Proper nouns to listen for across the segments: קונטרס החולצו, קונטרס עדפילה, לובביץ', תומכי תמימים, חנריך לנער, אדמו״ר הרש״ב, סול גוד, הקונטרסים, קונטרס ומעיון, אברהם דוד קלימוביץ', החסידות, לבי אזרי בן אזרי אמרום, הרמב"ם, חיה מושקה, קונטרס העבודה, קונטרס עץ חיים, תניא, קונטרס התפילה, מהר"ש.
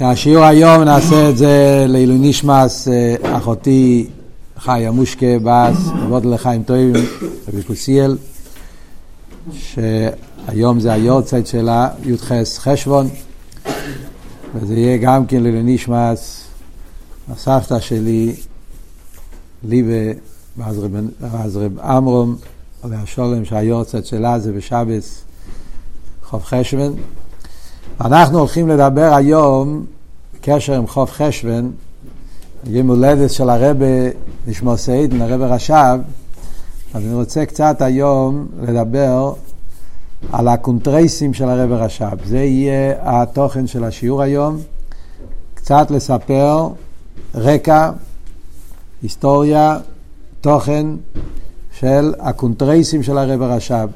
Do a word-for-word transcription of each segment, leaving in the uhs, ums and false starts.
השיעור היום נעשה את זה לעילוי נשמס אחותי חיה מושקה בס עבוד לחיים טובים בקוסיאל, שהיום זה היורצייט שלה יודחס חשבון, וזה יהיה גם כן לעילוי נשמס הסבתא שלי לבי אזרי בן אזרי אמרום והשולם, שהיורצייט שלה זה בשבס חוב חשבון. אנחנו הולכים לדבר היום בקשר עם חוב חשבון, יום הולדת של הרב נשמע סעידן, הרב הרש"ב. אז אני רוצה קצת היום לדבר על הקונטרסים של הרב הרש"ב, זה יהיה התוכן של השיעור היום. קצת לספר רקע, היסטוריה, תוכן של הקונטרסים של הרב הרש"ב.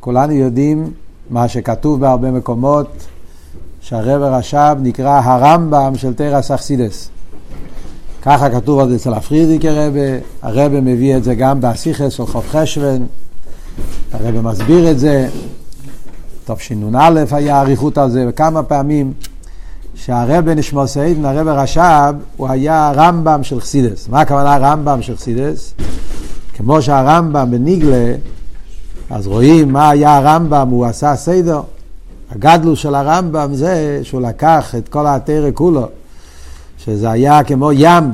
כולנו יודעים מה שכתוב בהרבה מקומות, שהרב הרש"ב נקרא הרמב"ם של תרס החסידס. ככה כתוב עוד אצל הפרידיקי רב, הרב מביא את זה גם בהסיכס של חוב חשבון, הרב מסביר את זה, טוב שינון א' היה עריכות על זה, וכמה פעמים שהרב נשמע סעידן, הרב הרש"ב, הוא היה הרמב"ם של חסידס. מה הכוונה הרמב"ם של חסידס? כמו שהרמב"ם בניגלה, אז רואים מה היה הרמב"ם, הוא עשה סדר. הגדלו של הרמב"ם זה שהוא לקח את כל התורה כולו, שזה היה כמו ים,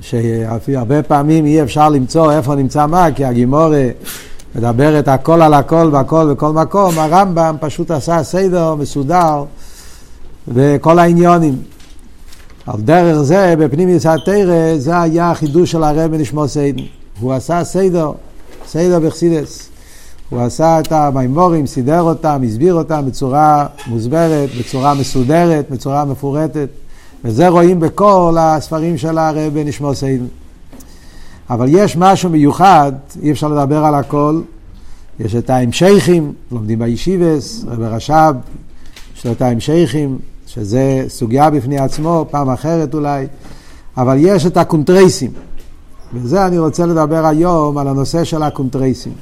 שהרבה פעמים אי אפשר למצוא איפה נמצא מה, כי הגימורה מדברת הכל על הכל והכל בכל מקום. הרמב"ם פשוט עשה סדר מסודר וכל העניונים. על דרך זה, בפנימיוס התורה, זה היה החידוש של הרב נשמע סעידן. הוא עשה סדר, סדר בחסידס. הוא עשה את המימורים, סידר אותם, הסביר אותם בצורה מוסברת, בצורה מסודרת, בצורה מפורטת. וזה רואים בכל הספרים של הרב נשמע סעידן. אבל יש משהו מיוחד, אי אפשר לדבר על הכל. יש את ההמשכים, לומדים בישיבס, רב הרש"ב, יש לו את ההמשכים, שזה סוגיה בפני עצמו, פעם אחרת אולי. אבל יש את הקונטרסים. וזה אני רוצה לדבר היום על הנושא של הקונטרסים.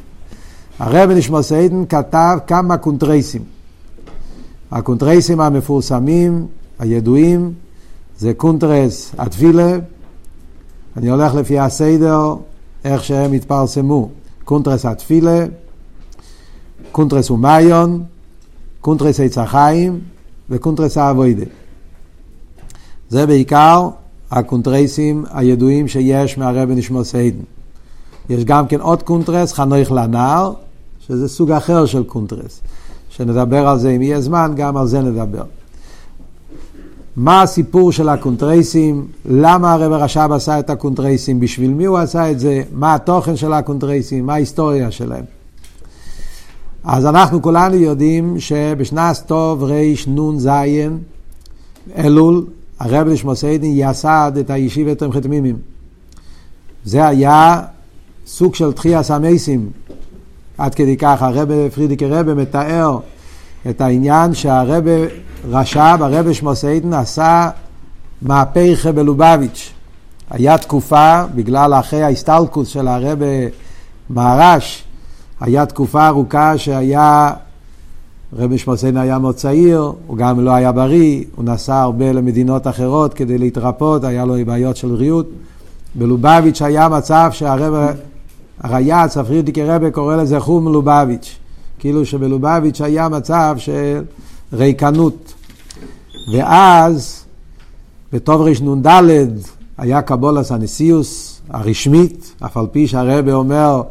הרב נשמע סעידן כתב כמה קונטרסים. הקונטרסים המפורסמים, הידועים, זה קונטרס עדפילה. אני הולך לפי הסדר, איך שהם התפרסמו. קונטרס עדפילה, קונטרס ומעיון, קונטרס עץ חיים וקונטרס העבודה. זה בעיקר הקונטרסים הידועים שיש מהרב נשמע סעידן. יש גם כן עוד קונטרס, חנריך לנער, שזה סוג אחר של קונטרס, שנדבר על זה אם יהיה זמן, גם על זה נדבר. מה הסיפור של הקונטרסים? למה הרב הרש"ב עשה את הקונטרסים? בשביל מי הוא עשה את זה? מה התוכן של הקונטרסים? מה ההיסטוריה שלהם? אז אנחנו כולנו יודעים שבשנת טוב ריש נון זיין, אלול, הרב נשמע סעידן יסד את הישיבת תומכי תמימים. זה היה סוג של תחיית המסים. עד כדי כך הרב פרידיקי רב מתאר את העניין שהרב רש"ב, הרב נשמע סעידן, עשה מהפכה בלובביץ'. היה תקופה, בגלל אחרי ההסתלקות של הרב מהר"ש, היה תקופה ארוכה שהיה רב נשמע סעידן היה מאוד צעיר, הוא גם לא היה בריא, הוא נסע הרבה למדינות אחרות כדי להתרפות, היה לו בעיות של בריאות. בלובביץ' היה מצב שהרב הריי"צ, הפרידיקי רב, קורא לזה חום לובביץ'. כאילו שבלובביץ' היה מצב של ריקנות. ואז בטוב רשנון ד' היה קבולת הנשיאות הרשמית, אף על פי שהרב אומר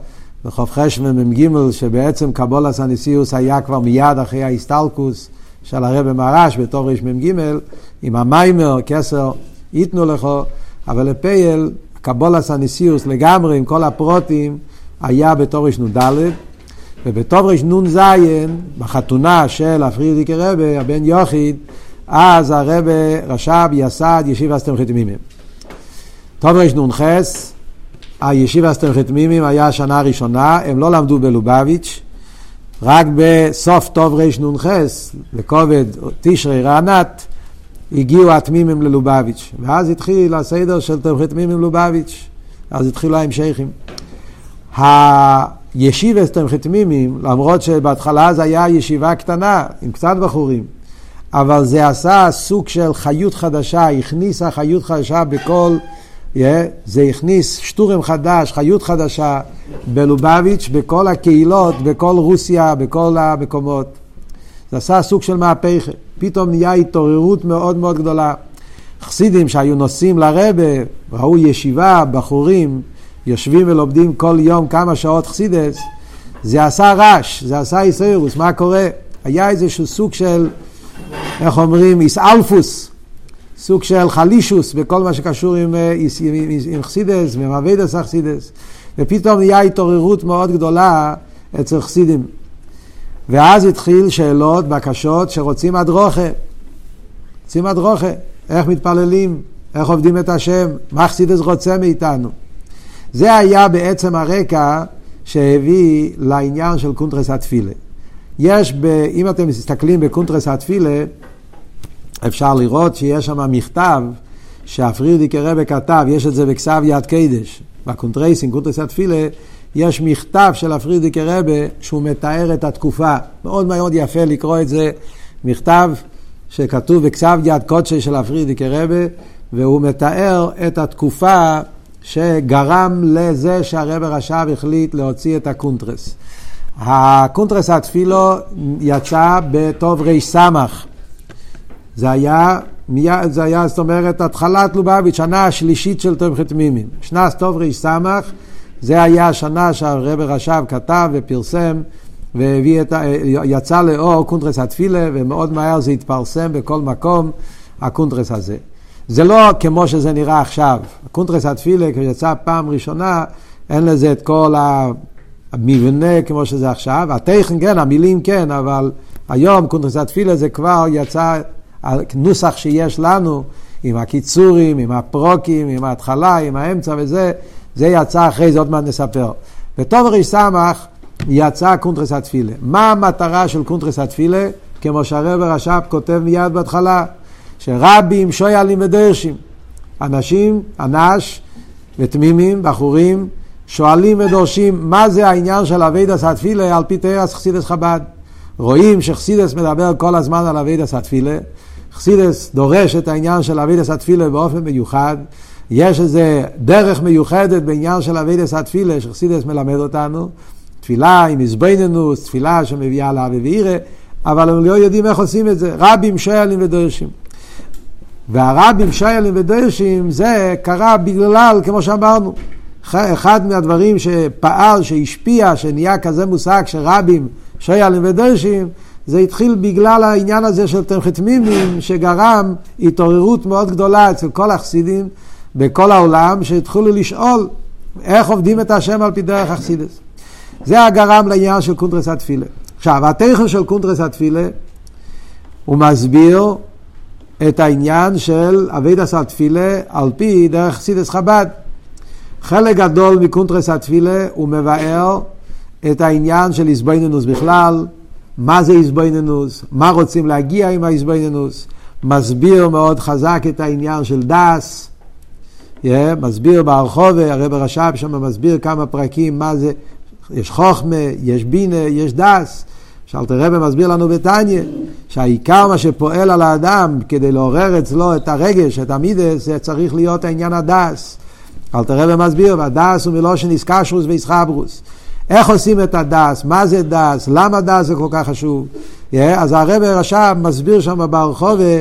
בחוב חשבון ממגימל שבעצם קבולת הנשיאות היה כבר מיד אחרי ההסתלקוס של הרב מהר"ש בטוב רש ממגימל, עם המיימר כסר ייתנו לך, אבל לפייל קבולת הנשיאות לגמרי עם כל הפרוטים היה בטוב רשנון ד'. ובטוב רשנון זיין, בחתונה של הפרידיקי רב, הבן יוחיד, אז הרב רש"ב יסד ישיבת תומכי תמימים. טוב רשנון חס, הישיבת תומכי תמימים היה השנה הראשונה, הם לא למדו בלובביץ', רק בסוף טוב רשנון חס, לכובד תשרי רענת, הגיעו התמימים ללובביץ'. ואז התחיל הסדר של תומכי תמימים ללובביץ', אז התחילו ההמשכים. ה... ישיבת תומכי תמימים, למרות שבהתחלה זה היה ישיבה קטנה עם קצת בחורים, אבל זה עשה סוג של חיות חדשה, הכניסה חיות חדשה בכל, yeah, זה הכניס שטורם חדש, חיות חדשה בלובביץ', בכל הקהילות, בכל רוסיה, בכל המקומות. זה עשה סוג של מהפך, פתאום נהיה התעוררות מאוד מאוד גדולה. חסידים שהיו נוסעים לרבה, ראו ישיבה, בחורים, יושבים ולומדים כל יום כמה שעות חסידס, זה עשה רעש, זה עשה איסאירוס, מה קורה? היה איזשהו סוג של, איך אומרים, איסאלפוס, סוג של חלישוס בכל מה שקשור עם, עם, עם, עם חסידס, ומעבדס החסידס, ופתאום נהיה התעוררות מאוד גדולה אצל חסידים. ואז התחיל שאלות, בקשות, שרוצים הדרוכה, רוצים הדרוכה, איך מתפללים, איך עובדים את השם, מה חסידס רוצה מאיתנו. זה היה בעצם הרקע שהביא לעניין של קונטרס התפילה. יש, ב, אם אתם מסתכלים בקונטרס התפילה, אפשר לראות שיש שם מכתב שהפרירדיק הרבי כתב, יש את זה בכתב יד קדש, בקונטרסים, קונטרס התפילה, יש מכתב של הפרירדיק הרבי שהוא מתאר את התקופה. מאוד מאוד יפה לקרוא את זה, מכתב שכתוב בכתב יד קודשי של הפרירדיק הרבי, והוא מתאר את התקופה שגרם לזה שהרב הרש"ב החליט להוציא את הקונטרס. הקונטרס התפילה יצא בטוב ריש סמך. זה היה, זה היה, זאת אומרת, התחלת לובביץ', שנה השלישית של תומכי תמימים. שנת טוב ריש סמך, זה היה השנה שהרב הרש"ב כתב ופרסם, ויצא לאור קונטרס התפילה, ומאוד מהר זה התפרסם בכל מקום, הקונטרס הזה. זה לא כמו שזה נראה עכשיו. הקונטרס התפילה, כשיצא פעם ראשונה, אין לזה את כל המבנה כמו שזה עכשיו. הטכן כן, המילים כן, אבל היום קונטרס התפילה זה כבר יצא נוסח שיש לנו, עם הקיצורים, עם הפרוקים, עם ההתחלה, עם האמצע וזה, זה יצא אחרי זה, עוד מעט נספר. בתום ריש סמך יצא קונטרס התפילה. מה המטרה של קונטרס התפילה? כמו שהרב הרש"ב כותב מיד בהתחלה, שרבים, שוילים ודרשים, אנשים, אנש ותמימים, בחורים, שואלים ודורשים, מה זה העניין של עבודת התפילה על פי תרס חסידס חב"ד? רואים שחסידס מדבר כל הזמן על עבודת התפילה, חסידס דורש את העניין של עבודת התפילה באופן מיוחד, יש איזה דרך מיוחדת בעניין של עבודת התפילה שחסידס מלמד אותנו, תפילה עם הזבנינוס, תפילה שמביאה להווה ויראה, אבל הם לא יודעים איך עושים את זה, רבים, שואלים ודורשים. והרבים שיילים ודרשים זה קרה בגלל, כמו שאמרנו, אחד מהדברים שפעל, שהשפיע, שנהיה כזה מושג שרבים שיילים ודרשים, זה התחיל בגלל העניין הזה של תומכי תמימים, שגרם התעוררות מאוד גדולה אצל כל החסידים בכל העולם, שהתחילו לשאול איך עובדים את השם על פי דרך החסידס. זה הגרם לעניין של קונטרס התפילה. עכשיו, התכן של קונטרס התפילה הוא מסביר את העניין של עבודת התפילה על פי דרך חסידס חב"ד. חלק גדול מקונטרס התפילה הוא מבאר את העניין של הזבנינוס בכלל, מה זה הזבנינוס, מה רוצים להגיע עם ההזבנינוס, מסביר מאוד חזק את העניין של דאס, yeah, מסביר בהרחבה, הרב הרש"ב שם מסביר כמה פרקים מה זה, יש חוכמה, יש בינה, יש דאס, שאלתר רבי מסביר לנו בתניא, שהעיקר מה שפועל על האדם כדי לעורר אצלו את הרגש, את המידס, זה צריך להיות העניין הדס. אלתר רבי מסביר, והדס הוא מלושן איסקשרוס ואיסחברוס. איך עושים את הדס? מה זה דס? למה דס זה כל כך חשוב? Yeah, אז הרבי הרש"ב מסביר שם ברחובה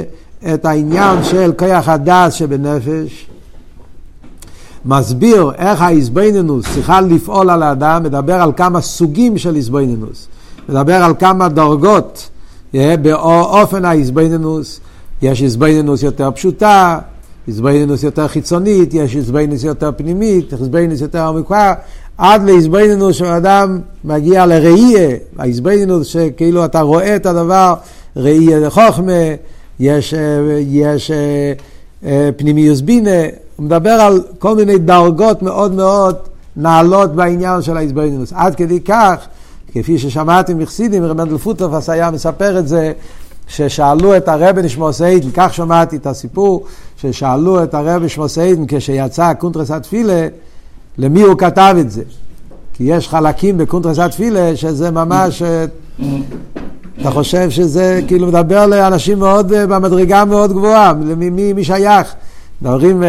את העניין של כוח הדס שבנפש. מסביר איך ההזבנינוס צריכה לפעול על האדם, מדבר על כמה סוגים של הזבנינוס. מדבר על כמה דרגות באופן ההזבנינוס, יש הזבנינוס יותר פשוטה, הזבנינוס יותר חיצונית, יש הזבנינוס יותר פנימית, הזבנינוס יותר עמוקה, עד להזבנינוס שאדם מגיע לראייה, ההזבנינוס שכאילו אתה רואה את הדבר, ראייה לחוכמה, יש, יש פנימיוס בינה, הוא מדבר על כל מיני דרגות מאוד מאוד נעלות בעניין של ההזבנינוס, עד כדי כך, כפי ששמעתי מחסידים, רבן דלפוטרף עשיה מספר את זה, ששאלו את הרבי נשמוס עידן, כך שמעתי את הסיפור, ששאלו את הרבי נשמוס עידן, כשיצא קונטרס התפילה, למי הוא כתב את זה? כי יש חלקים בקונטרס התפילה, שזה ממש אתה חושב שזה כאילו מדבר לאנשים מאוד במדרגה מאוד גבוהה, למי מי, מי שייך. דברים,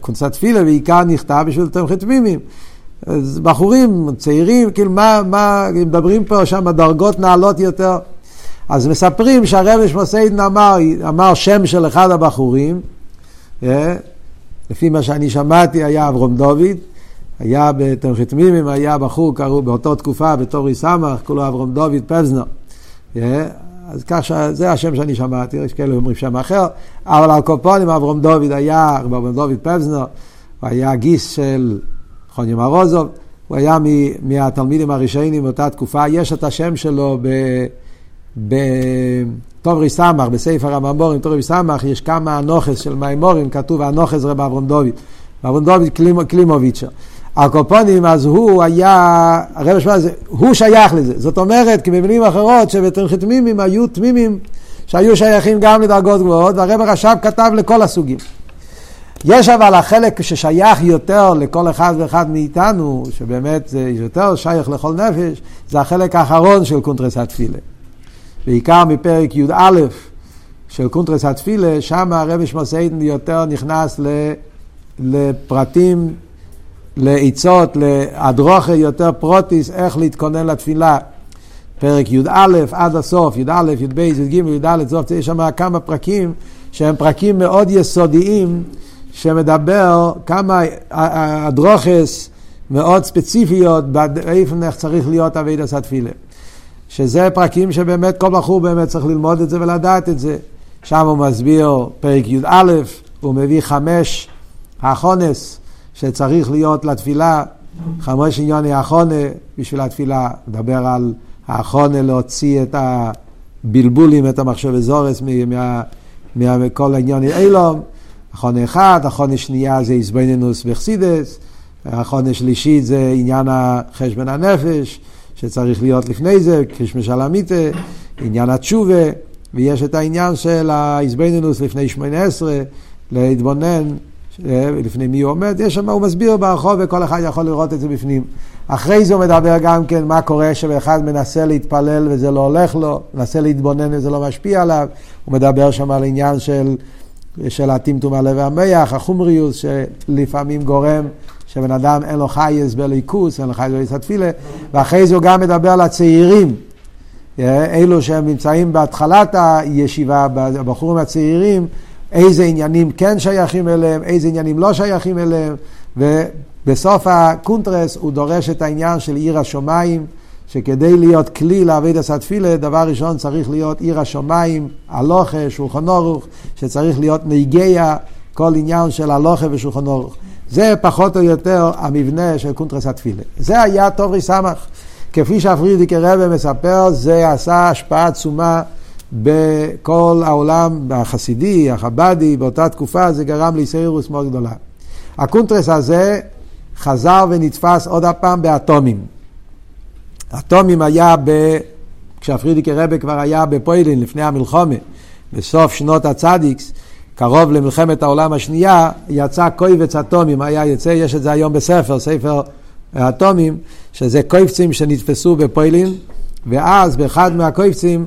קונטרס התפילה בעיקר נכתב בשביל תומכי תמימים. אז בחורים, צעירים, כאילו מה, מה, מדברים פה שם הדרגות נעלות יותר. אז מספרים שהרב שמוסיידן אמר, אמר שם של אחד הבחורים, לפי מה שאני שמעתי היה אברהם דוד, היה בתומכי תמימים, היה בחור, קראו באותה תקופה בתור יסמך, כולו אברהם דוד פבזנר. אז ככה, זה השם שאני שמעתי, יש כאלה אומרים שם אחר, אבל הקופונים, אברהם דוד היה, אברהם דוד פבזנר, הוא היה גיס של חוני מרוזוב, הוא היה מהתלמידים הראשיינים באותה תקופה, יש את השם שלו ב... בתומרי סמך, בספר הממורים, תומרי סמך, יש כמה הנוחס של מימורים, כתוב הנוחס רב אברהם דוד, אברהם דוד קלימוביץ'. הקופונים, אז הוא היה, הרב שמע, הוא שייך לזה. זאת אומרת, כי במילים אחרות, שבתומכי תמימים היו תמימים שהיו שייכים גם לדרגות גבוהות, והרב הרש"ב כתב לכל הסוגים. יש אבל החלק ששייך יותר לכל אחד ואחד מאיתנו, שבאמת זה יותר שייך לכל נפש, זה החלק האחרון של קונטרס התפילה. בעיקר מפרק י' א' של קונטרס התפילה, שם הרב שמוסיידן יותר נכנס לפרטים, לעיצות, להדרוכה יותר פרוטיס, איך להתכונן לתפילה. פרק י' א' עד הסוף, י' א', י' ב', י' ג', י' א', סוף, יש שם כמה פרקים שהם פרקים מאוד יסודיים, שמדבר כמה הדרוכס מאוד ספציפיות, באיפן איך צריך להיות עבודת התפילה. שזה פרקים שבאמת כל בחור באמת צריך ללמוד את זה ולדעת את זה. שם הוא מסביר פרק י' א', הוא מביא חמש האחונס שצריך להיות לתפילה, חמש עניוני האחונה בשביל התפילה. מדבר על האחונה להוציא את הבלבולים, את המחשב הזורס מכל עניוני אילום. האחונה אחד, האחונה שנייה זה איזבנינוס וחסידס, האחונה שלישית זה עניין החשבון הנפש, שצריך להיות לפני זה, כשמשלמית, עניין התשובה, ויש את העניין של האיזבנינוס לפני שמונה עשרה, להתבונן, לפני מי הוא עומד, יש שם, הוא מסביר ברחוב וכל אחד יכול לראות את זה בפנים. אחרי זה הוא מדבר גם כן מה קורה שבאחד מנסה להתפלל וזה לא הולך לו, מנסה להתבונן וזה לא משפיע עליו, הוא מדבר שם על עניין של, של הטמטום הלב והמח, החומריוס שלפעמים גורם שבן אדם אין לו חייס בליכוס, אין לו חייס בליכוס התפילה, ואחרי זה הוא גם מדבר לצעירים, אלו שהם נמצאים בהתחלת הישיבה, הבחורים הצעירים, איזה עניינים כן שייכים אליהם, איזה עניינים לא שייכים אליהם, ובסוף הקונטרס הוא דורש את העניין של עיר השומיים, שכדי להיות כלי לעבודת התפילה, דבר ראשון צריך להיות עיר השומיים, הלוכה, שולחן ערוך, שצריך להיות נהיגיה, כל עניין של הלוכה ושולחן ערוך. זה פחות או יותר המבנה של קונטרס התפילה. זה היה תומרי סמך. כפי שהפרידיק הרב מספר, זה עשה השפעה עצומה, בכל העולם החסידי, החבדי, באותה תקופה זה גרם להיסעירות מאוד גדולה. הקונטרס הזה חזר ונתפס עוד הפעם באטומים. אטומים היה, ב... כשהפרידיק הרבי כבר היה בפוילין לפני המלחמה, בסוף שנות הצדיקס, קרוב למלחמת העולם השנייה, יצא קויבץ אטומים, היה יצא, יש את זה היום בספר, ספר אטומים, שזה קויבצים שנתפסו בפוילין, ואז באחד מהקויבצים,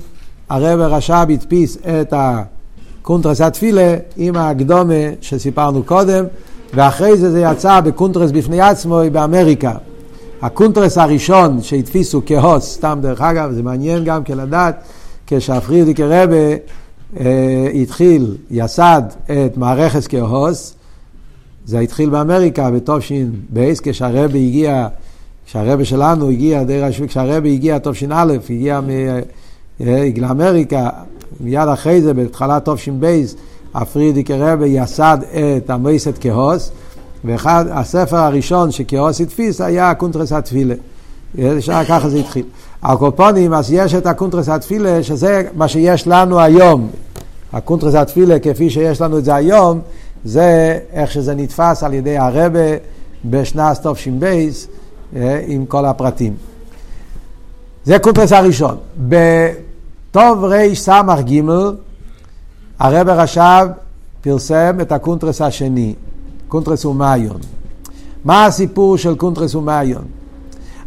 הרב הרש"ב הדפיס את הקונטרס התפילה עם הקדומה שסיפרנו קודם, ואחרי זה זה יצא בקונטרס בפני עצמו באמריקה. הקונטרס הראשון שהדפיסו כהוס, סתם דרך אגב, זה מעניין גם כלדעת, כשהפרידיק הרב אה, התחיל, יסד את מערכס כהוס, זה התחיל באמריקה בתופשין בייס, כשהרב הגיע, כשהרב שלנו הגיע, כשהרב הגיע תופשין א', הגיע מ... יגיע לאמריקה, מיד אחרי זה, בהתחלה תופשים בייס, הפרידיק הרבי יסד את המייסד כהוס, והספר הראשון שכהוס התפיס היה הקונטרס התפילה. ככה זה התחיל. הקופונים, אז יש את הקונטרס התפילה, שזה מה שיש לנו היום. הקונטרס התפילה, כפי שיש לנו את זה היום, זה איך שזה נתפס על ידי הרבי בשנת תופשים בייס, עם כל הפרטים. זה קונטרס הראשון. טוב רי סמך גימל, הרב הרש"ב פרסם את הקונטרס השני, קונטרס ומעיון. מה הסיפור של קונטרס ומעיון?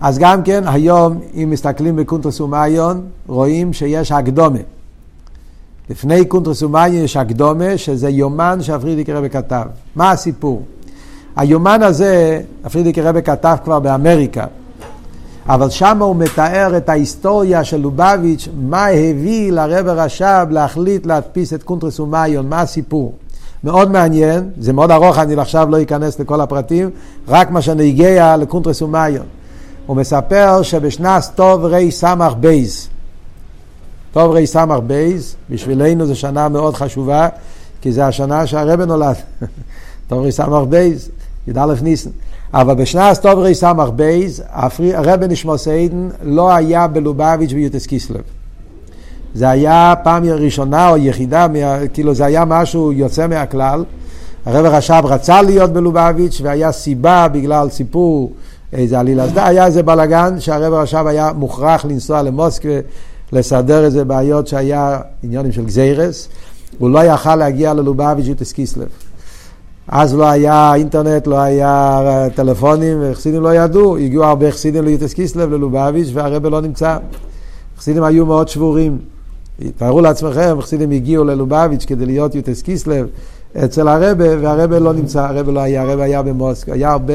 אז גם כן היום אם מסתכלים בקונטרס ומעיון רואים שיש הקדומה. לפני קונטרס ומעיון יש הקדומה שזה יומן שהפרידיק רבי כתב. מה הסיפור? היומן הזה הפרידיק רבי כתב כבר באמריקה. אבל שם הוא מתאר את ההיסטוריה של לובביץ', מה הביא לרב הרש"ב להחליט להדפיס את קונטרס ומעיון, מה הסיפור. מאוד מעניין, זה מאוד ארוך, אני עכשיו לא אכנס לכל הפרטים, רק מה שאני הגיע לקונטרס ומעיון. הוא מספר שבשנת טוב רי סמך בייז, טוב רי סמך בייז, בשבילנו זו שנה מאוד חשובה, כי זו השנה שהרב נולד, טוב רי סמך בייז, י"א ניסן. אבל בשנת טוב רי סמך בייז, הרב נשמוס עדן לא היה בלובביץ' ביוטס קיסלב. זה היה פעם ראשונה או יחידה, כאילו זה היה משהו יוצא מהכלל. הרב הרש"ב רצה להיות בלובביץ' והיה סיבה בגלל סיפור איזה עלילה. היה איזה בלגן שהרב הרש"ב היה מוכרח לנסוע למוסקבה, לסדר איזה בעיות שהיה עניינים של גזירס. הוא לא יכל להגיע ללובביץ' יוטס קיסלב. אז לא היה אינטרנט, לא היה טלפונים, החסידים לא ידעו. הגיעו הרבה חסידים ליוטס קיסלב, ללובביץ', והרב לא נמצא. החסידים היו מאוד שבורים. תארו לעצמכם, החסידים הגיעו ללובביץ' כדי להיות יוטס קיסלב אצל הרבי, והרבי לא נמצא, הרבי לא היה, הרבי היה במוסקבה, היה הרבה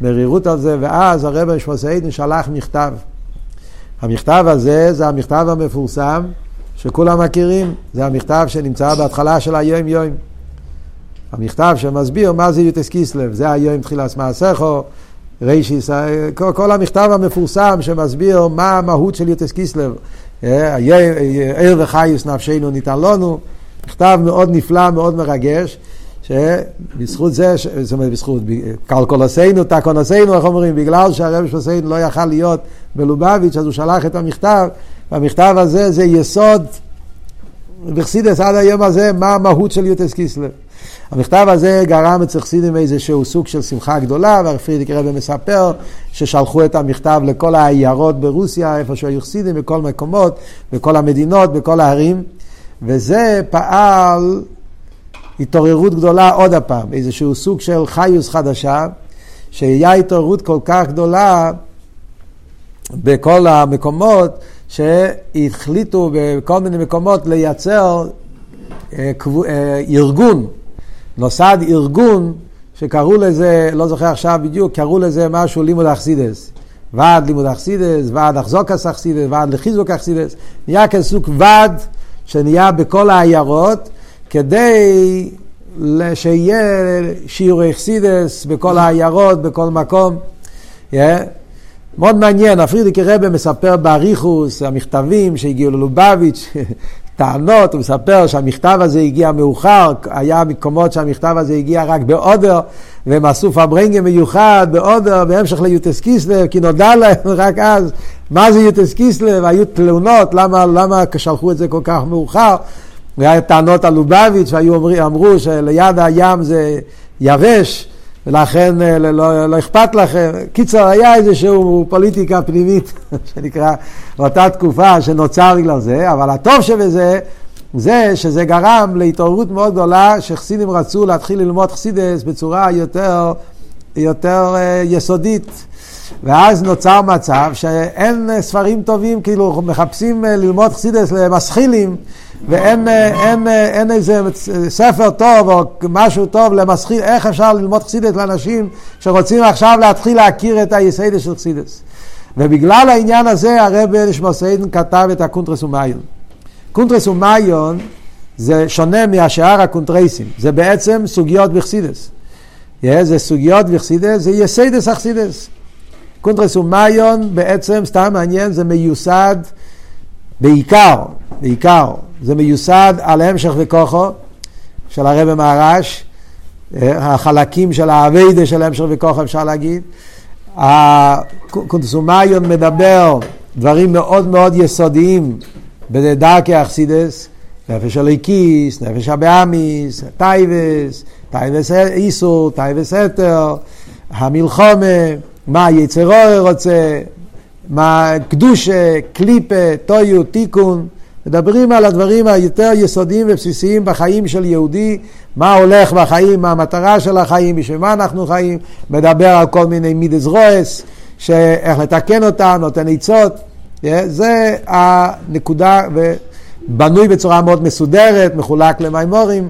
מרירות על זה, ואז הרבי שמוס עדן שלח מכתב. המכתב הזה זה המכתב המפורסם שכולם מכירים, זה המכתב שנמצא בהתחלה של היום יום. המכתב שמסביר מה זה יוטס קיסלב, זה היום תחילת מעשיכו, ראשיס, כל המכתב המפורסם שמסביר מה המהות של יוטס קיסלב. ער וחיוס נפשנו ניתן לנו, מכתב מאוד נפלא, מאוד מרגש, שבזכות זה, זאת אומרת בזכות, קלקולוסינו, תקונוסינו, איך אומרים, בגלל שהרב שמוסיין לא יכל להיות בלובביץ' אז הוא שלח את המכתב, והמכתב הזה זה יסוד, בחסידות עד היום הזה, מה המהות של יוטס קיסלב. המכתב הזה גרם אצל חסידים איזשהו סוג של שמחה גדולה, והפרידיק רבי מספר ששלחו את המכתב לכל העיירות ברוסיה, איפה שהיו חסידים, בכל מקומות, בכל המדינות, בכל הערים, וזה פעל התעוררות גדולה עוד הפעם, איזשהו סוג של חיוס חדשה, שהיה התעוררות כל כך גדולה בכל המקומות, שהחליטו בכל מיני מקומות לייצר ארגון, נוסד ארגון שקראו לזה, לא זוכר עכשיו בדיוק, קראו לזה משהו לימוד החסידס. ועד לימוד החסידס, ועד החזוקס החסידס, ועד לחיזוק החסידס. נהיה כסוג ועד שנהיה בכל העיירות, כדי שיהיה שיעורי חסידס בכל העיירות, בכל מקום. Yeah. מאוד מעניין, הפרידיק רבי מספר באריכוס, המכתבים שהגיעו ללובביץ' טענות, הוא מספר שהמכתב הזה הגיע מאוחר, היה מקומות שהמכתב הזה הגיע רק באודר, והם עשו פברנגה מיוחד באודר, בהמשך ליוטס קיסלב, כי נודע להם רק אז, מה זה יוטס קיסלב, היו תלונות, למה, למה שלחו את זה כל כך מאוחר, והיו טענות על לובביץ' והיו אמרו שליד הים זה יבש, ולכן לא, לא, לא אכפת לכם. קיצר, היה איזשהו פוליטיקה פנימית, שנקרא, אותה תקופה שנוצר בגלל זה, אבל הטוב שבזה, זה שזה גרם להתעוררות מאוד גדולה, שחסידים רצו להתחיל ללמוד חסידס בצורה יותר, יותר יסודית. ואז נוצר מצב שאין ספרים טובים, כאילו מחפשים ללמוד חסידס למשחילים, ואין אין, אין איזה ספר טוב או משהו טוב למשחיל, איך אפשר ללמוד חסידס לאנשים שרוצים עכשיו להתחיל להכיר את היסיידס של חסידס. ובגלל העניין הזה הרב נשמוס עדן כתב את הקונטרס ומעיון. קונטרס ומעיון זה שונה מהשאר הקונטרסים, זה בעצם סוגיות בחסידס. זה סוגיות בחסידס, זה יסיידס החסידס. קונטרס ומעיון בעצם, סתם מעניין, זה מיוסד בעיקר, בעיקר. זה מיוסד על המשך וכוחו של הרב מהר"ש, החלקים של העבודה של המשך וכוחו אפשר להגיד. הקונטרס ומעיון מדבר דברים מאוד מאוד יסודיים בדרכי החסידות, נפש הליקיס, נפש הבאמיס, טייבס, טייבס איסור, טייבס אתר, המלחמה, מה יצר אור רוצה, מה קדושה, קליפה, טויו, תיקון. מדברים על הדברים היותר יסודיים ובסיסיים בחיים של יהודי, מה הולך בחיים, מה המטרה של החיים, בשביל מה אנחנו חיים, מדבר על כל מיני מידס רועס, שאיך לתקן אותה, נותן עצות, זה הנקודה, ובנוי בצורה מאוד מסודרת, מחולק למימורים,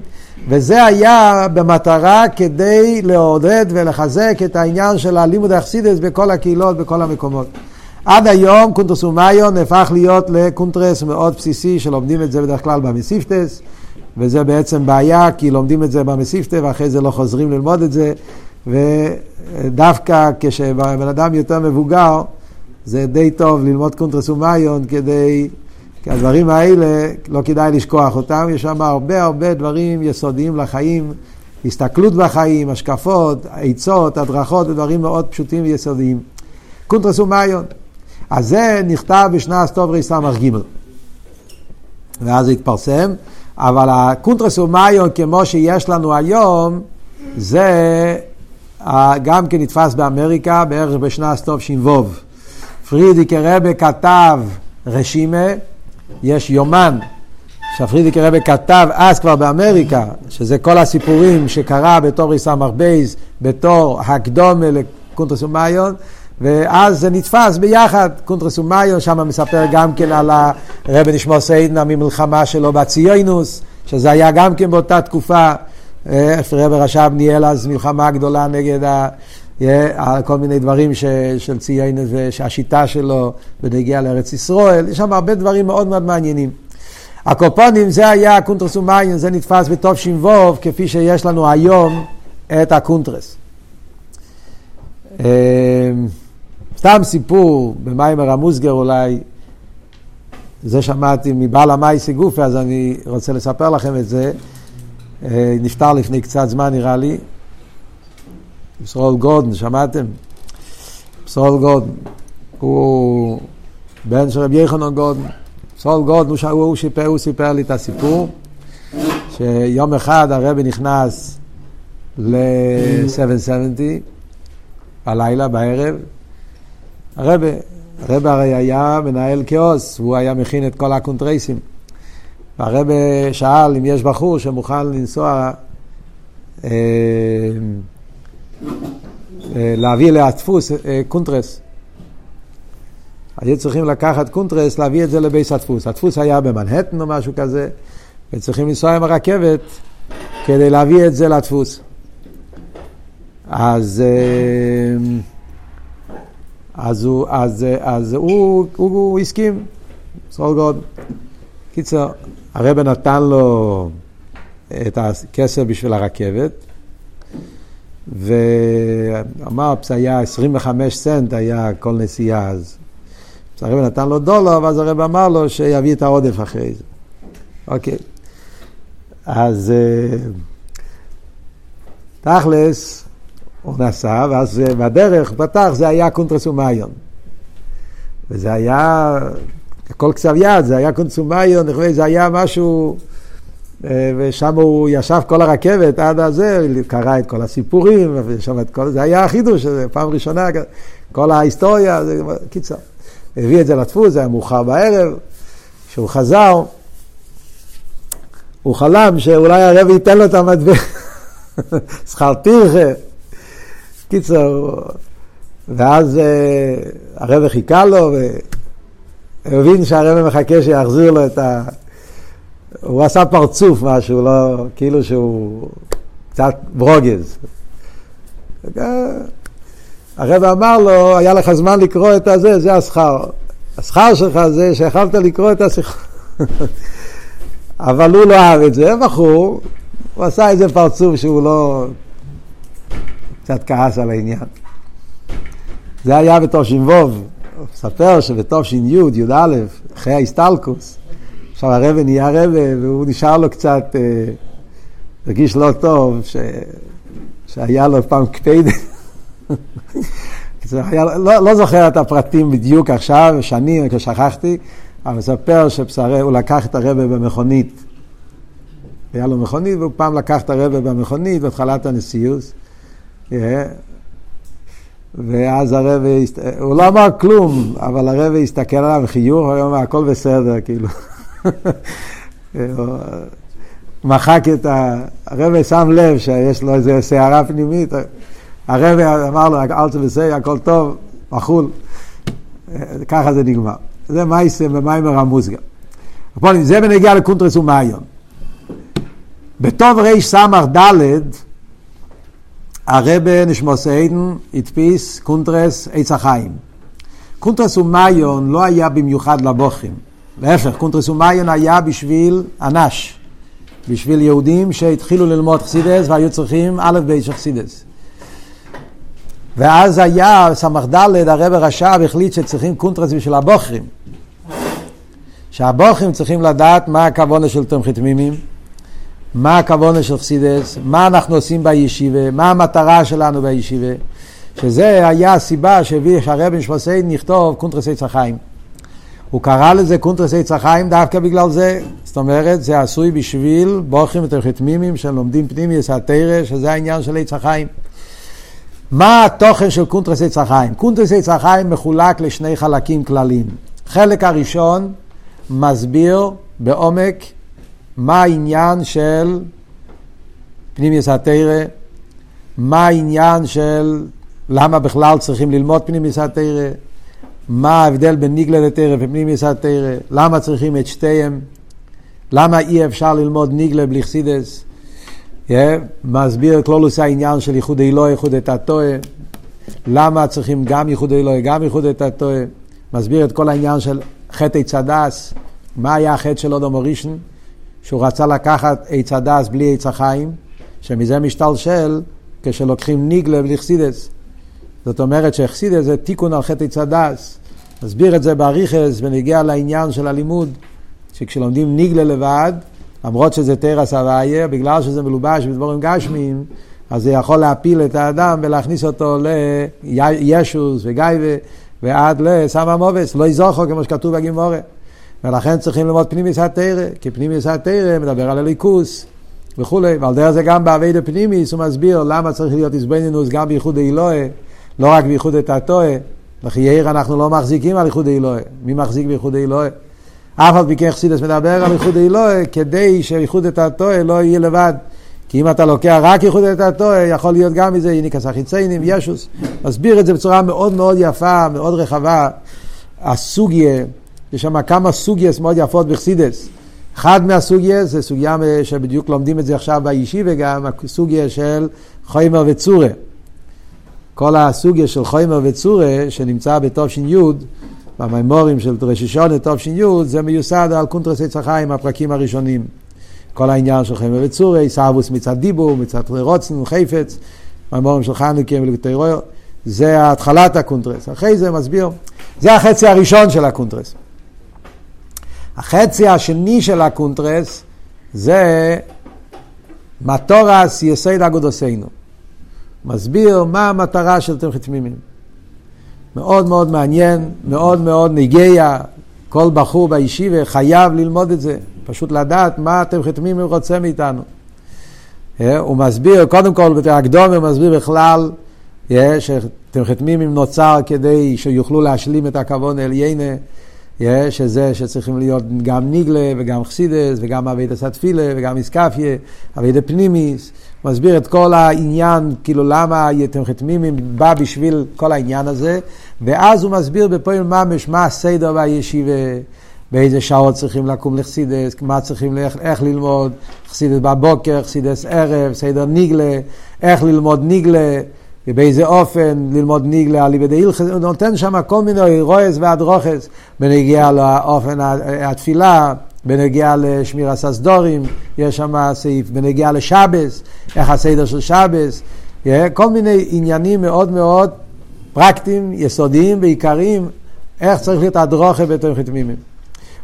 וזה היה במטרה כדי לעודד ולחזק את העניין של הלימוד החסידות בכל הקהילות, בכל המקומות. עד היום קונטרס ומעיון הפך להיות לקונטרס מאוד בסיסי, שלומדים את זה בדרך כלל במסיפטס, וזה בעצם בעיה, כי לומדים את זה במסיפטס, ואחרי זה לא חוזרים ללמוד את זה, ודווקא כשבן אדם יותר מבוגר, זה די טוב ללמוד קונטרס ומעיון, כדי, כי הדברים האלה, לא כדאי לשכוח אותם, יש שם הרבה הרבה דברים יסודיים לחיים, הסתכלות בחיים, השקפות, עצות, הדרכות, ודברים מאוד פשוטים ויסודיים. קונטרס ומעיון. אז זה נכתב בשנה סטוברי סמך ג' ואז התפרסם, אבל הקונטרס ומעיון כמו שיש לנו היום, זה גם כן נתפס באמריקה בערך בשנה סטוב שימבוב. פרידיקי רבי כתב רשימה, יש יומן שפרידיקי רבי כתב אז כבר באמריקה, שזה כל הסיפורים שקרה בתור ריסמך בייס, בתור הקדומה לקונטרס ומעיון, ואז זה נתפס ביחד, קונטרס ומעיון, שם מספר גם כן על הרבי נשמע סיידנה ממלחמה שלו בציונוס, שזה היה גם כן באותה תקופה, הרבי הרש"ב ניהל אז מלחמה גדולה נגד כל מיני דברים של ציונוס, שהשיטה שלו בנגיעה לארץ ישראל, יש שם הרבה דברים מאוד מאוד מעניינים. הקופונים, זה היה קונטרס ומעיון, זה נתפס בתוף שמבוב, כפי שיש לנו היום את הקונטרס. סתם סיפור במיימר המוסגר, אולי זה שמעתי מבעל המייסי גופה, אז אני רוצה לספר לכם את זה. נפטר לפני קצת זמן, נראה לי, סול גוד, שמעתם? סול גוד הוא בן של רבי יחנן גוד. סול גוד הוא, הוא, שיפר, הוא סיפר לי את הסיפור שיום אחד הרבי נכנס ל-שבע שבעים הלילה בערב. הרבי, הרבי הרי היה מנהל כאוס, הוא היה מכין את כל הקונטרסים. והרבי שאל אם יש בחור שמוכן לנסוע, אה, אה, להביא להדפוס אה, קונטרס. היו צריכים לקחת קונטרס, להביא את זה לבייס הדפוס. הדפוס היה במנהטן או משהו כזה, וצריכים לנסוע עם הרכבת כדי להביא את זה לדפוס. אז... אה, אז הוא, אז, אז הוא, הוא, הוא הסכים, סול גוד. קיצר, הרב נתן לו את הכסף בשביל הרכבת, ואמר, היה עשרים וחמישה סנט, היה כל נסיעה אז. הרב נתן לו דולר, ואז הרב אמר לו שיביא את העודף אחרי זה. אוקיי. אז תכלס, הוא נסע, ואז בדרך פתח, זה היה קונטרס ומעיון. וזה היה, כל קצב יד, זה היה קונטרס ומעיון, זה היה משהו, ושם הוא ישב כל הרכבת עד הזה, קרא את כל הסיפורים, את כל, זה היה החידוש, פעם ראשונה, כל ההיסטוריה, זה קיצר. הביא את זה לתפוס, זה היה מאוחר בערב, כשהוא חזר, הוא חלם שאולי הרב ייתן לו את המטבע, שכר טרחה, קיצור, ואז הרב חיכה לו, והבין שהרב מחכה שיחזיר לו את ה... הוא עשה פרצוף משהו, לא, כאילו שהוא קצת ברוגז. הרב אמר לו, היה לך זמן לקרוא את הזה, זה השכר. השכר שלך זה שיכלת לקרוא את השיחה. אבל הוא לא אהב את זה, בחור, הוא עשה איזה פרצוף שהוא לא... קצת כעס על העניין. זה היה בתור שימבוב. מספר שבתור שיניוד, יוד א', אחרי ההיסטלקוס, עכשיו הרב נהיה רב, והוא נשאר לו קצת, אה, הרגיש לא טוב, ש... שהיה לו פעם קפייד. לא, לא זוכר את הפרטים בדיוק עכשיו, שנים, כששכחתי, אבל מספר שהוא לקח את הרב במכונית. היה לו מכונית, והוא פעם לקח את הרב במכונית, בהתחלת הנסיוס. ואז הרב, הוא לא אמר כלום, אבל הרב הסתכל עליו חיוך, הוא אמר, הכל בסדר, כאילו. מחק את ה... הרב שם לב שיש לו איזו שערה פנימית. הרב אמר לו, הכל בסדר, הכל טוב. מחול, ככה זה נגמר. זה מייסם ומיימר המוסגר. זה בנגיע לקונטרס ומעיון. בטוב ריש סמך ד' הרב נשמוס עדן הדפיס קונטרס עץ החיים. קונטרס ומעיון לא היה במיוחד לבוכים. להפך, קונטרס ומעיון היה בשביל אנש, בשביל יהודים שהתחילו ללמוד חסידס והיו צריכים א' ב' של חסידס. ואז היה סמך ד' הרב הרש"ב החליט שצריכים קונטרס בשביל הבוחרים. שהבוחרים צריכים לדעת מה הכוונה של תומכי תמימים, מה הכוונה של חסידס, מה אנחנו עושים בישיבה, מה המטרה שלנו בישיבה. שזה היה הסיבה שהביא שהרב נשמוס עדן נכתוב קונטרס עץ חיים. הוא קרא לזה קונטרס עץ חיים דווקא בגלל זה. זאת אומרת, זה עשוי בשביל בוחרים ותומכי תמימים שלומדים פנימיוס התורה, שזה העניין של עץ חיים. מה התוכן של קונטרס עץ החיים? קונטרס עץ החיים מחולק לשני חלקים כלליים. חלק הראשון מסביר בעומק מה העניין של פנימיוס התורה, מה העניין של למה בכלל צריכים ללמוד פנימיוס התורה, מה ההבדל בין ניגלה לתורה ופנימיוס התורה, למה צריכים את שתיהם, למה אי אפשר ללמוד ניגלה בלי חסידס, יה מסביר כלולוס העניין של ייחוד אלוהי ייחוד התועה, למה צריכים גם ייחוד אלוהי גם ייחוד התועה. מסביר את כל העניין של חטא עץ הדס, מה היה החטא של אדם הראשון שהוא רצה לקחת עץ הדס בלי עץ החיים, שמזה משתלשל כשלוקחים ניגלה בלי חסידס. זאת אומרת שחסידס זה תיקון על חטא עץ הדס. מסביר את זה באריכס ונגיע לעניין של הלימוד, שכשלומדים ניגלה לבד, למרות שזה תרס הוויה, בגלל שזה מלובש בדבורים גשמיים, אז זה יכול להפיל את האדם ולהכניס אותו לישוס וגייבה, ועד לסם המובס, לא יזוכו כמו שכתוב בגימורה. ולכן צריכים ללמוד פנימיוס התורה, כי פנימיוס התורה מדבר על הליכוס וכו'. ועל דרך זה גם בעבודת פנימיוס הוא מסביר למה צריך להיות התבוננות גם בייחוד אלוהי, לא רק בייחוד התורה. וכי יאיר אנחנו לא מחזיקים על ייחוד אלוהי. מי מחזיק בייחוד אלוהי? אף על פי כן חסידס מדבר על ייחוד אלוהי, כדי שייחוד התועה לא יהיה לבד. כי אם אתה לוקח רק ייחוד התועה, יכול להיות גם מזה יניקס החיציינים, ישוס. מסביר את זה בצורה מאוד מאוד יפה, מאוד רחבה. הסוגיה, יש שם כמה סוגיות מאוד יפות בחסידס. אחד מהסוגיות, זה סוגיה שבדיוק לומדים את זה עכשיו בישיבה, וגם הסוגיה של חומר וצורה. כל הסוגיה של חומר וצורה, שנמצא בתופשין יוד, במיימורים של רשישון טוב שיניות, זה מיוסד על קונטרס עץ החיים, הפרקים הראשונים. כל העניין של חיימא וצורי, סאבוס מצד דיבור, מצד רוצן, חפץ, מיימורים של חנריך לנער, זה התחלת הקונטרס. אחרי זה מסביר. זה החצי הראשון של הקונטרס. החצי השני של הקונטרס, זה מטורס יסד אגודוסיינו. מסביר מה המטרה של תומכי תמימים. מאוד מאוד מעניין, מאוד מאוד נגיע, כל בחור בישיבה חייב ללמוד את זה, פשוט לדעת מה אתם חתמים ורוצה מאיתנו. הוא מסביר, קודם כל הקדום הוא מסביר בכלל, שאתם חתמים עם נוצר כדי שיוכלו להשלים את הכוון אל יינה, שזה שצריכים להיות גם ניגלה וגם חסידס וגם עבודת התפילה וגם איסקפיה, עבודת פנימיס. מסביר את כל העניין, כאילו למה אתם חתמים בא בשביל כל העניין הזה, ואז הוא מסביר בפועל ממש מה הסדר בישיבה, באיזה שעות צריכים לקום לחסידס, מה צריכים, איך, איך ללמוד, חסידס בבוקר, חסידס ערב, סדר ניגלה, איך ללמוד ניגלה, ובאיזה אופן ללמוד ניגלה, הוא נותן שם כל מיני רועז והדרוכס, בנגיע לאופן התפילה, בנגיע לשמיר הססדורים, יש שם סעיף, בנגיע לשבס, איך הסדר של שבס, כל מיני עניינים מאוד מאוד פרקטיים, יסודיים ועיקריים, איך צריך להיות הדרוכה בתומכי תמימים.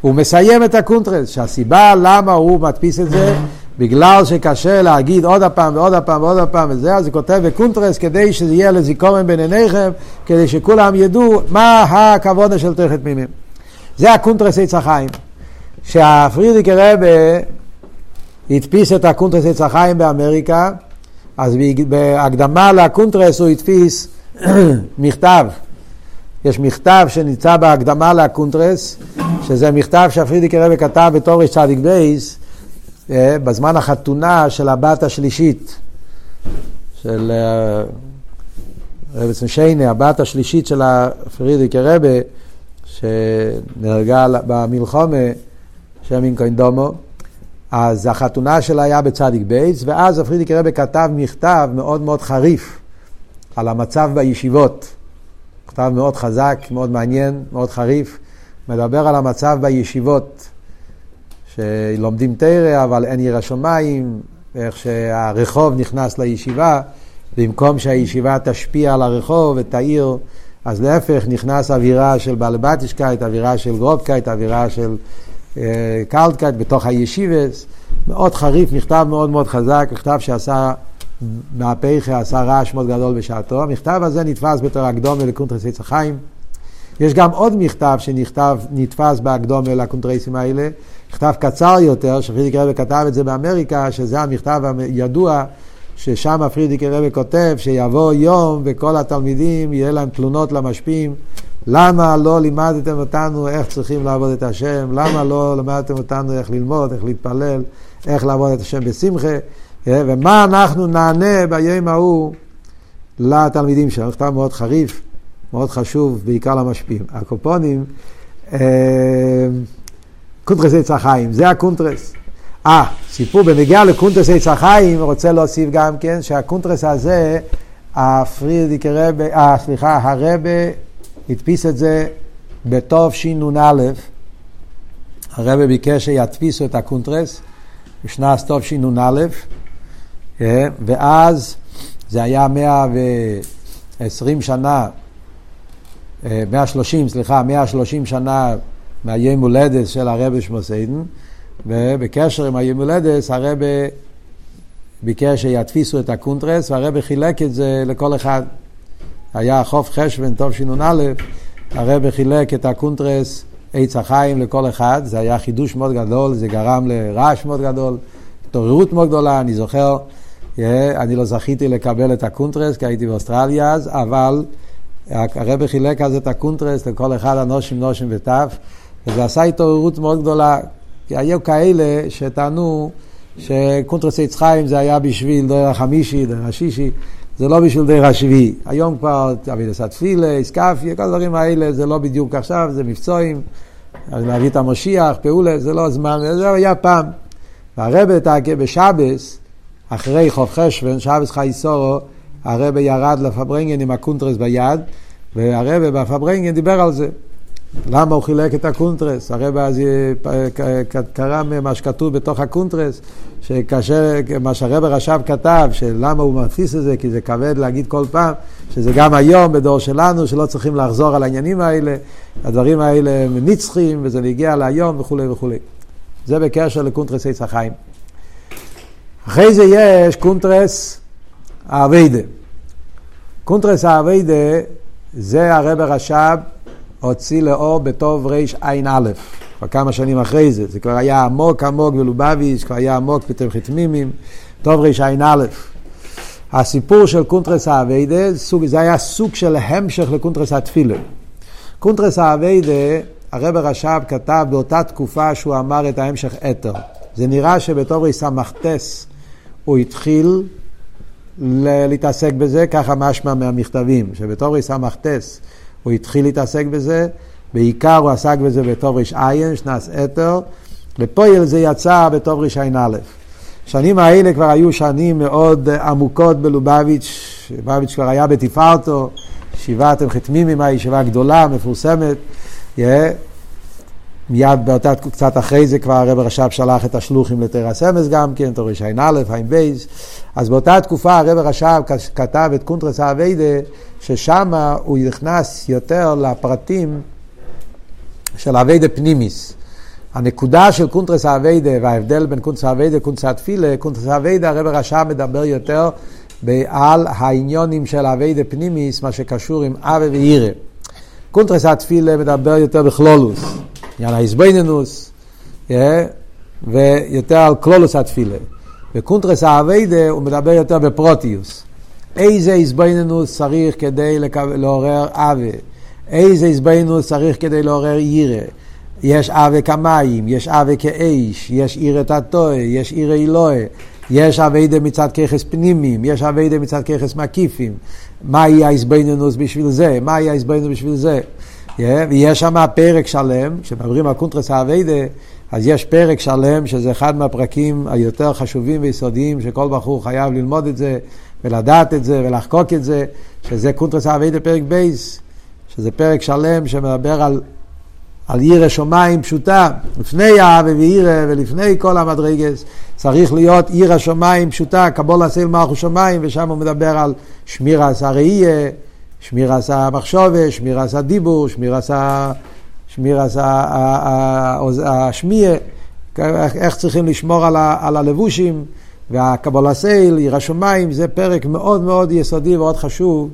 הוא מסיים את הקונטרס, שהסיבה למה הוא מדפיס את זה, בגלל שקשה להגיד עוד הפעם ועוד הפעם ועוד הפעם וזה, אז הוא כותב בקונטרס כדי שזה יהיה לזיכרון בין עיניכם, כדי שכולם ידעו מה הכוונה של תומכי תמימים. זה הקונטרס עץ החיים. שהפרידיק רבי הדפיס את הקונטרס עץ החיים באמריקה, אז בהקדמה לקונטרס הוא הדפיס מכתב. יש מכתב שנמצא בהקדמה לקונטרס, שזה מכתב שהפרידיק רבי כתב בתור צדיק בייס, בזמן החתונה של הבת השלישית, של רבס משיינה, הבת השלישית של הפרידיק הרבה, שנהרגה במלחמה, שמין קוינדומו, אז החתונה שלה היה בצדיק בייס, ואז הפרידיק הרבה כתב מכתב מאוד מאוד חריף על המצב בישיבות. מכתב מאוד חזק, מאוד מעניין, מאוד חריף. מדבר על המצב בישיבות, שלומדים תורה, אבל אין ירא שמיים, איך שהרחוב נכנס לישיבה, במקום שהישיבה תשפיע על הרחוב ותאיר, אז להפך נכנס אווירה של בלבטישקייט, אווירה של גרובקייט, אווירה של אה, קלטקייט בתוך הישיבס. מאוד חריף, מכתב מאוד מאוד חזק, מכתב שעשה מהפכה, עשה רעש מאוד גדול בשעתו. המכתב הזה נתפס בתור הקדומה לקונטרס עץ חיים. יש גם עוד מכתב שנכתב, נתפס בהקדומה לקונטרסים האלה, מכתב קצר יותר, שפרידיק רבי כתב את זה באמריקה, שזה המכתב הידוע, ששם פרידיק רבי כותב שיבוא יום וכל התלמידים יהיה להם תלונות למשפיעים, למה לא לימדתם אותנו איך צריכים לעבוד את השם, למה לא לימדתם אותנו איך ללמוד, איך להתפלל, איך לעבוד את השם בשמחה, ומה אנחנו נענה ביום ההוא לתלמידים שלנו. מכתב מאוד חריף, מאוד חשוב, בעיקר למשפיעים. הקופונים, קונטרס עץ החיים, זה הקונטרס. אה, סיפור, במגיע לקונטרס עץ החיים, רוצה להוסיף גם כן, שהקונטרס הזה, הפרידיק רבי, אה, סליחה, הרבי, הדפיס את זה בתוף שינון א', הרבי ביקש שידפיסו את הקונטרס, בשנת תוף שינון א', ואז זה היה מאה ועשרים שנה, מאה ושלושים, סליחה, מאה ושלושים שנה מהיום הולדת של הרב שמוסיידן, ובקשר עם היום הולדת הרב ביקש שיתפיסו את הקונטרס, והרב חילק את זה לכל אחד. היה חוף חשבן טוב שינון א', הרב חילק את הקונטרס עץ החיים לכל אחד. זה היה חידוש מאוד גדול, זה גרם לרעש מאוד גדול, התעוררות מאוד גדולה. אני זוכר, אני לא זכיתי לקבל את הקונטרס כי הייתי באוסטרליה אז, אבל הרב חילק אז את הקונטרס לכל אחד הנושים נושים וטף, וזה עשה התעוררות מאוד גדולה. היו כאלה שטענו שקונטרס עץ חיים זה היה בשביל דור החמישי, דור השישי, זה לא בשביל דור השביעי. היום כבר עבידת התפילה, איסקאפיה, כל הדברים האלה זה לא בדיוק עכשיו, זה מבצועים, להביא את המשיח, פעולה, זה לא זמן, זה היה פעם. והרב תעקב בשבס, אחרי חוף חשבן, שבס חי סורו, הרב ירד לפברנגן עם הקונטרס ביד, והרב בפברנגן דיבר על זה. למה הוא חילק את הקונטרס? הרב אז קרא מה שכתוב בתוך הקונטרס, שכאשר, מה שהרב הרש"ב כתב, שלמה הוא מפיס את זה, כי זה כבד להגיד כל פעם, שזה גם היום בדור שלנו, שלא צריכים לחזור על העניינים האלה, הדברים האלה הם נצחים, וזה נגיע להיום וכו' וכו'. זה בקשר לקונטרס עץ החיים. אחרי זה יש קונטרס העבודה. קונטרס העבודה זה הרב הרש"ב הוציא לאור בטוב רש עין א', כבר כמה שנים אחרי זה. זה כבר היה עמוק עמוק בלובביץ', כבר היה עמוק בתומכי תמימים, טוב רש עין א'. הסיפור של קונטרס העבודה, זה היה סוג של המשך לקונטרס התפילה. קונטרס העבודה, הרב הרש"ב כתב באותה תקופה שהוא אמר את ההמשך אתר. זה נראה שבטוב רש סמכתס הוא התחיל להתעסק בזה, ככה משמע מהמכתבים, שבתורש סמכתס הוא התחיל להתעסק בזה, בעיקר הוא עסק בזה בתורש עין, שנס עתר, לפועל זה יצא בתורש עין א'. שנים האלה כבר היו שנים מאוד עמוקות בלובביץ', לובביץ' כבר היה בתפארתו, ישיבה תומכי תמימים, הישיבה גדולה, מפורסמת, yeah. מיד באותה קצת אחרי זה כבר הרב הרש"ב שלח את השלוחים לתרס אמס גם כן, תורש עין א', עין בייס. אז באותה תקופה הרב הרש"ב כתב את קונטרס העבודה, ששם הוא נכנס יותר לפרטים של העבודה פנימיס. הנקודה של קונטרס העבודה וההבדל בין קונטרס העבודה לקונטרס התפילה, קונטרס העבודה הרב הרש"ב מדבר יותר על העניונים של העבודה פנימיס, מה שקשור עם אבא וירא. קונטרס התפילה מדבר יותר בכלולוס, על ההסבויננוס, ויותר על כלולוס התפילה. בקונטרס העבודה הוא מדבר יותר בפרוטיוס. איזה הסבויננוס צריך כדי לעורר עבא? איזה הסבויננוס צריך כדי לעורר ירא? יש עבא כמים, יש עבא כאש, יש יראת התואר, יש ירא אלוה, יש עבודה מצד כיחס פנימיים, יש עבודה מצד כיחס מקיפים. מה יהיה ההסביננוס בשביל זה? מה יהיה ההסביננוס בשביל זה? ויש שם פרק שלם, כשמדברים על קונטרס העבודה, אז יש פרק שלם שזה אחד מהפרקים היותר חשובים ויסודיים, שכל בחור חייב ללמוד את זה, ולדעת את זה, ולחקוק את זה, שזה קונטרס העבודה פרק בייס, שזה פרק שלם שמדבר על... על ירא שמיים פשוטה, לפני העבד וירא ולפני כל המדרגס, צריך להיות ירא שמיים פשוטה, קבול עשה למערכו שמיים, ושם הוא מדבר על שמיר עשה ראייה, שמיר עשה מחשבה, שמיר עשה דיבור, שמיר עשה, שמיר עשה השמיעה, איך צריכים לשמור על, ה, על הלבושים, והקבול עשה ירא שמיים, זה פרק מאוד מאוד יסודי ומאוד חשוב,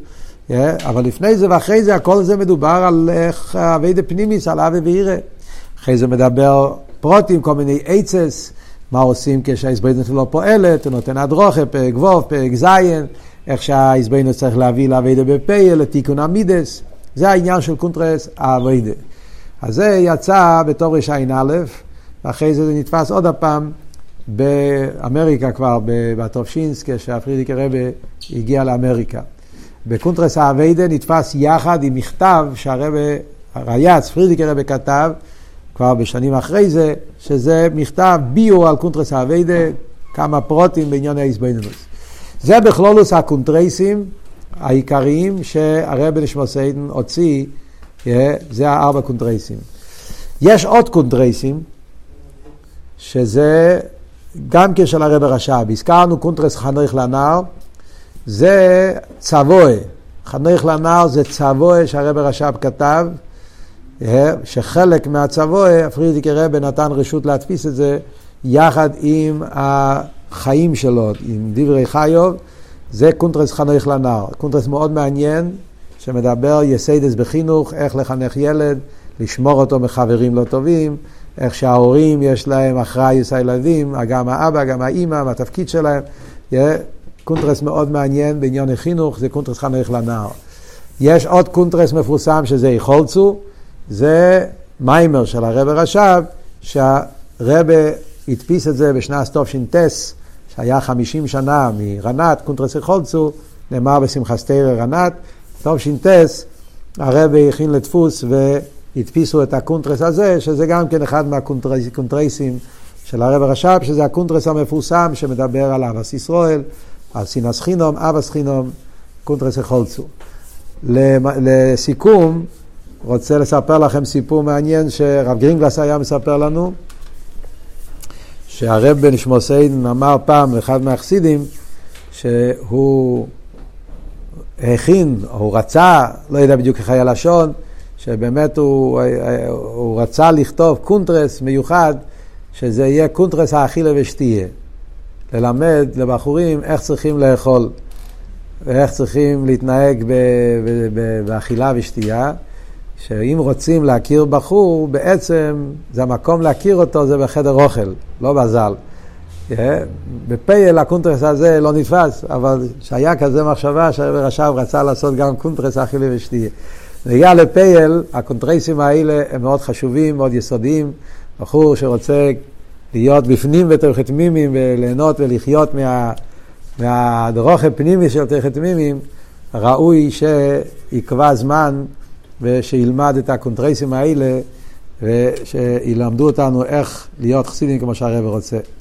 Yeah, אבל לפני זה ואחרי זה, הכל זה מדובר על איך העבודה פנימית, על עבודה ויראה. אחרי זה מדבר פרוטים, כל מיני עצס, מה עושים כשההסבנות לא פועלת, הוא נותן הדרוכה, פרק גבוב, פרק זיין, איך שההסבנות צריך להביא לעבודה בפיה, לתיקון המידס. זה העניין של קונטרס העבודה. אז זה יצא בתור רשעין א', ואחרי זה זה נתפס עוד הפעם באמריקה כבר, בתופשינס, כשהפרידיקי רבי הגיע לאמריקה. בקונטרס העבודה נתפס יחד עם מכתב שהרבי הרייץ, פרידיקי רבי כתב, כבר בשנים אחרי זה, שזה מכתב ביור על קונטרס העבודה, כמה פרוטים בעניין ההסביננוס. זה בכלולוס הקונטרסים העיקריים שהרבי נשמע סיידן הוציא, זה הארבע קונטרסים. יש עוד קונטרסים, שזה גם כשל הרבי הרש"ב. הזכרנו קונטרס חנריך לנער, זה צבוע, חנריך לנער זה צבוע שהרב הרש"ב כתב, שחלק מהצבוע, הפרידיקי רבי נתן רשות להדפיס את זה, יחד עם החיים שלו, עם דברי חיוב, זה קונטרס חנריך לנער. קונטרס מאוד מעניין, שמדבר יסיידס בחינוך, איך לחנך ילד, לשמור אותו מחברים לא טובים, איך שההורים יש להם אחריות הילדים, גם האבא, גם האמא, התפקיד שלהם, יהיה, קונטרס מאוד מעניין בעניין החינוך, זה קונטרס חנריך לנער. יש עוד קונטרס מפורסם שזה חולצו, זה מיימר של הרב הרש"ב, שהרב הדפיס את זה בשנת תש"ס, שהיה חמישים שנה מרנת, קונטרס החולצו, נאמר בשמחת תורה רנת, תש"ס, הרב הכין לדפוס והדפיסו את הקונטרס הזה, שזה גם כן אחד מהקונטרסים של הרב הרש"ב, שזה הקונטרס המפורסם שמדבר על אבס ישראל, על סינס חינום, אבס חינום, קונטרס החולצו. לסיכום, רוצה לספר לכם סיפור מעניין שרב גרינגלס היה מספר לנו, שהרב בן שמואל סיידן אמר פעם לאחד מהחסידים, שהוא הכין, הוא רצה, לא יודע בדיוק איך היה לשון, שבאמת הוא, הוא רצה לכתוב קונטרס מיוחד, שזה יהיה קונטרס האכילה ושתייה. ללמד לבחורים איך צריכים לאכול ואיך צריכים להתנהג ב- ב- ב- באכילה ושתייה, שאם רוצים להכיר בחור, בעצם זה המקום להכיר אותו, זה בחדר אוכל, לא בזל. Yeah. בפייל הקונטרס הזה לא נתפס, אבל שהיה כזה מחשבה שהרב הרש"ב רצה לעשות גם קונטרס האכילה ושתייה. נגיע לפייל, הקונטרסים האלה הם מאוד חשובים, מאוד יסודיים, בחור שרוצה להיות בפנים בתוך התמימים וליהנות ולחיות מה, מהדרוך הפנימי של תוך התמימים, ראוי שיקבע זמן ושילמד את הקונטרסים האלה, ושילמדו אותנו איך להיות חסידים כמו שהרב רוצה.